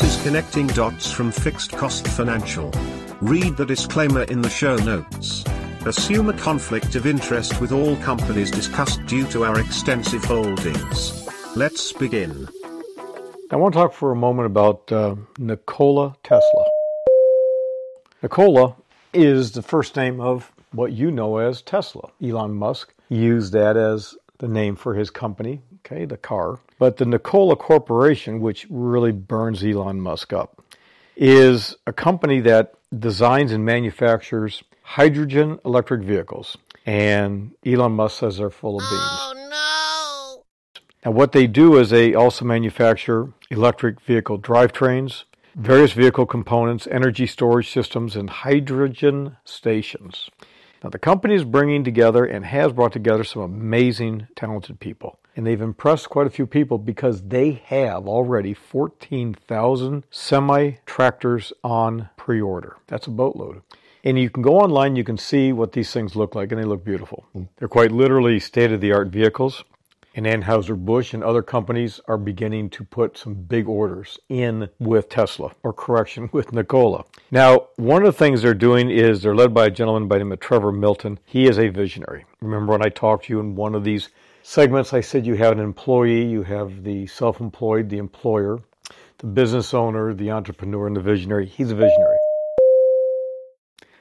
This is Connecting Dots from Fixed Cost Financial. Read the disclaimer in the show notes. Assume a conflict of interest with all companies discussed due to our extensive holdings. Let's begin. I want to talk for a moment about Nikola Tesla. Nikola is the first name of what you know as Tesla. Elon Musk used that as the name for his company, okay, the car. But the Nikola Corporation, which really burns Elon Musk up, is a company that designs and manufactures hydrogen electric vehicles. And Elon Musk says they're full of beans. Oh, no! And what they do is they also manufacture electric vehicle drivetrains, various vehicle components, energy storage systems, and hydrogen stations. Now, the company is bringing together and has brought together some amazing, talented people. And they've impressed quite a few people because they have already 14,000 semi-tractors on pre-order. That's a boatload. And you can go online, you can see what these things look like, and they look beautiful. They're quite literally state-of-the-art vehicles. And Anheuser-Busch and other companies are beginning to put some big orders in with Tesla, or correction, with Nikola. Now, one of the things they're doing is they're led by a gentleman by the name of Trevor Milton. He is a visionary. Remember when I talked to you in one of these segments, I said you have an employee, you have the self-employed, the employer, the business owner, the entrepreneur, and the visionary. He's a visionary.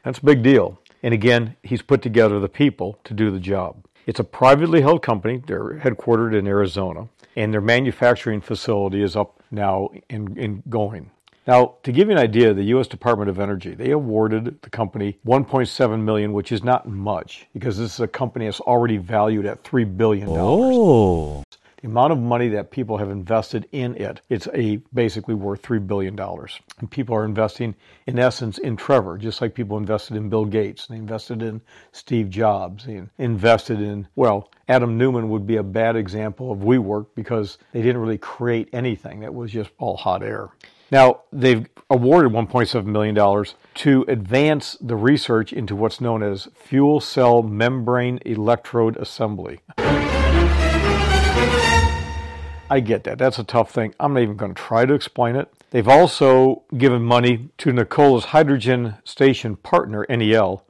That's a big deal. And again, he's put together the people to do the job. It's a privately held company. They're headquartered in Arizona, and their manufacturing facility is up now and going. Now, to give you an idea, the U.S. Department of Energy, they awarded the company $1.7 million, which is not much, because this is a company that's already valued at $3 billion. Oh. The amount of money that people have invested in it, it's basically worth $3 billion. And people are investing, in essence, in Trevor, just like people invested in Bill Gates. They invested in Steve Jobs. They invested in, well, Adam Neumann would be a bad example of WeWork because they didn't really create anything. That was just all hot air. Now, they've awarded $1.7 million to advance the research into what's known as fuel cell membrane electrode assembly. I get that. That's a tough thing. I'm not even going to try to explain it. They've also given money to Nikola's hydrogen station partner, NEL.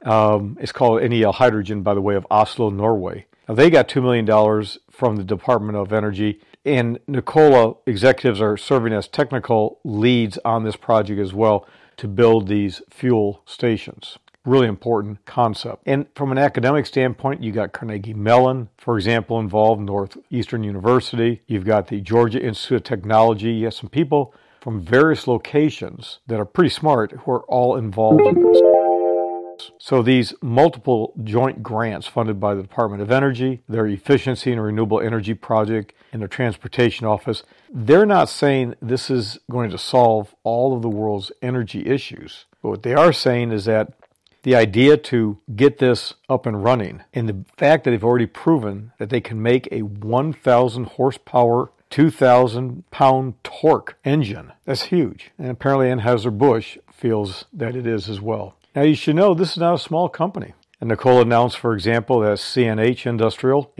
It's called NEL Hydrogen, by the way, of Oslo, Norway. Now, they got $2 million from the Department of Energy, and Nikola executives are serving as technical leads on this project as well to build these fuel stations. Really important concept. And from an academic standpoint, you got Carnegie Mellon, for example, involved, Northeastern University. You've got the Georgia Institute of Technology. You have some people from various locations that are pretty smart who are all involved in this. So these multiple joint grants funded by the Department of Energy, their efficiency and renewable energy project, and their transportation office, they're not saying this is going to solve all of the world's energy issues. But what they are saying is that the idea to get this up and running, and the fact that they've already proven that they can make a 1,000 horsepower, 2,000 pound torque engine, that's huge. And apparently Anheuser-Busch feels that it is as well. Now you should know this is not a small company. And Nikola announced, for example, that CNH Industrial,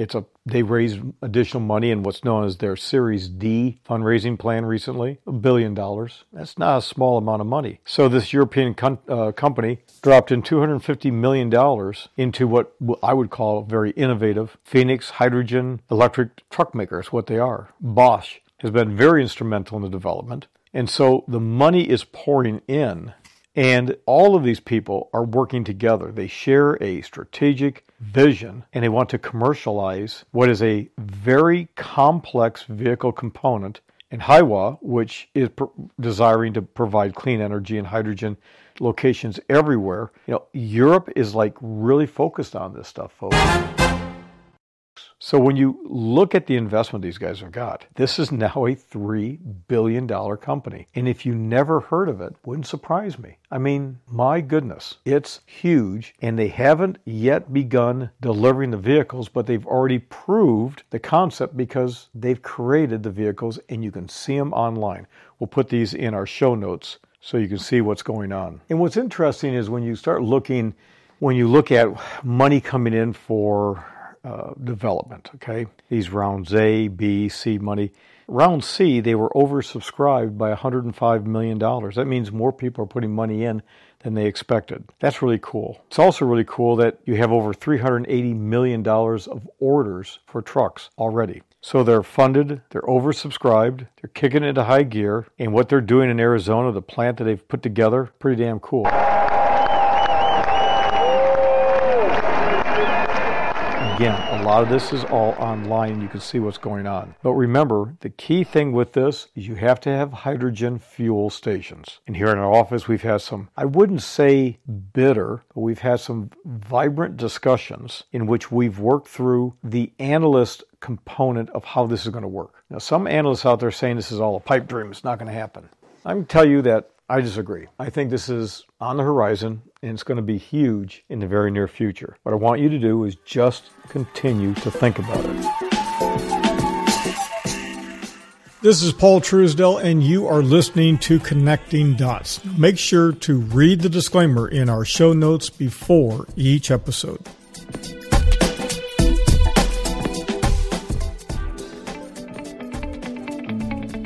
they raised additional money in what's known as their Series D fundraising plan recently, $1 billion. That's not a small amount of money. So this European company dropped in $250 million into what I would call very innovative Phoenix hydrogen electric truck makers, what they are. Bosch has been very instrumental in the development. And so the money is pouring in. And all of these people are working together. They share a strategic vision, and they want to commercialize what is a very complex vehicle component. And HIWA, which is desiring to provide clean energy and hydrogen locations everywhere. You know, Europe is like really focused on this stuff, folks. So when you look at the investment these guys have got, this is now a $3 billion company. And if you never heard of it, wouldn't surprise me. I mean, my goodness, it's huge. And they haven't yet begun delivering the vehicles, but they've already proved the concept because they've created the vehicles and you can see them online. We'll put these in our show notes so you can see what's going on. And what's interesting is when you look at money coming in for development, okay? These rounds A, B, C money. Round C, they were oversubscribed by $105 million. That means more people are putting money in than they expected. That's really cool. It's also really cool that you have over $380 million of orders for trucks already. So they're funded, they're oversubscribed, they're kicking into high gear, and what they're doing in Arizona, the plant that they've put together, pretty damn cool. Again, a lot of this is all online. You can see what's going on. But remember, the key thing with this is you have to have hydrogen fuel stations. And here in our office, we've had some, I wouldn't say bitter, but we've had some vibrant discussions in which we've worked through the analyst component of how this is going to work. Now, some analysts out there saying this is all a pipe dream. It's not going to happen. I can tell you that I disagree. I think this is on the horizon, and it's going to be huge in the very near future. What I want you to do is just continue to think about it. This is Paul Truesdell, and you are listening to Connecting Dots. Make sure to read the disclaimer in our show notes before each episode.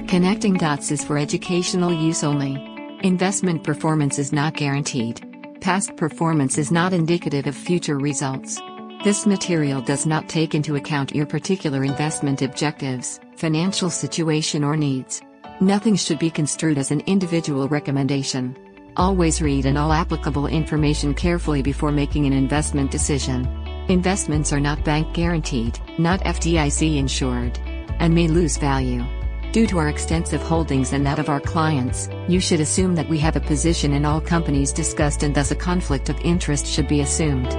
Connecting Dots is for educational use only. Investment performance is not guaranteed. Past performance is not indicative of future results. This material does not take into account your particular investment objectives, financial situation, or needs. Nothing should be construed as an individual recommendation. Always read and all applicable information carefully before making an investment decision. Investments are not bank guaranteed, not FDIC insured, and may lose value. Due to our extensive holdings and that of our clients, you should assume that we have a position in all companies discussed, and thus a conflict of interest should be assumed.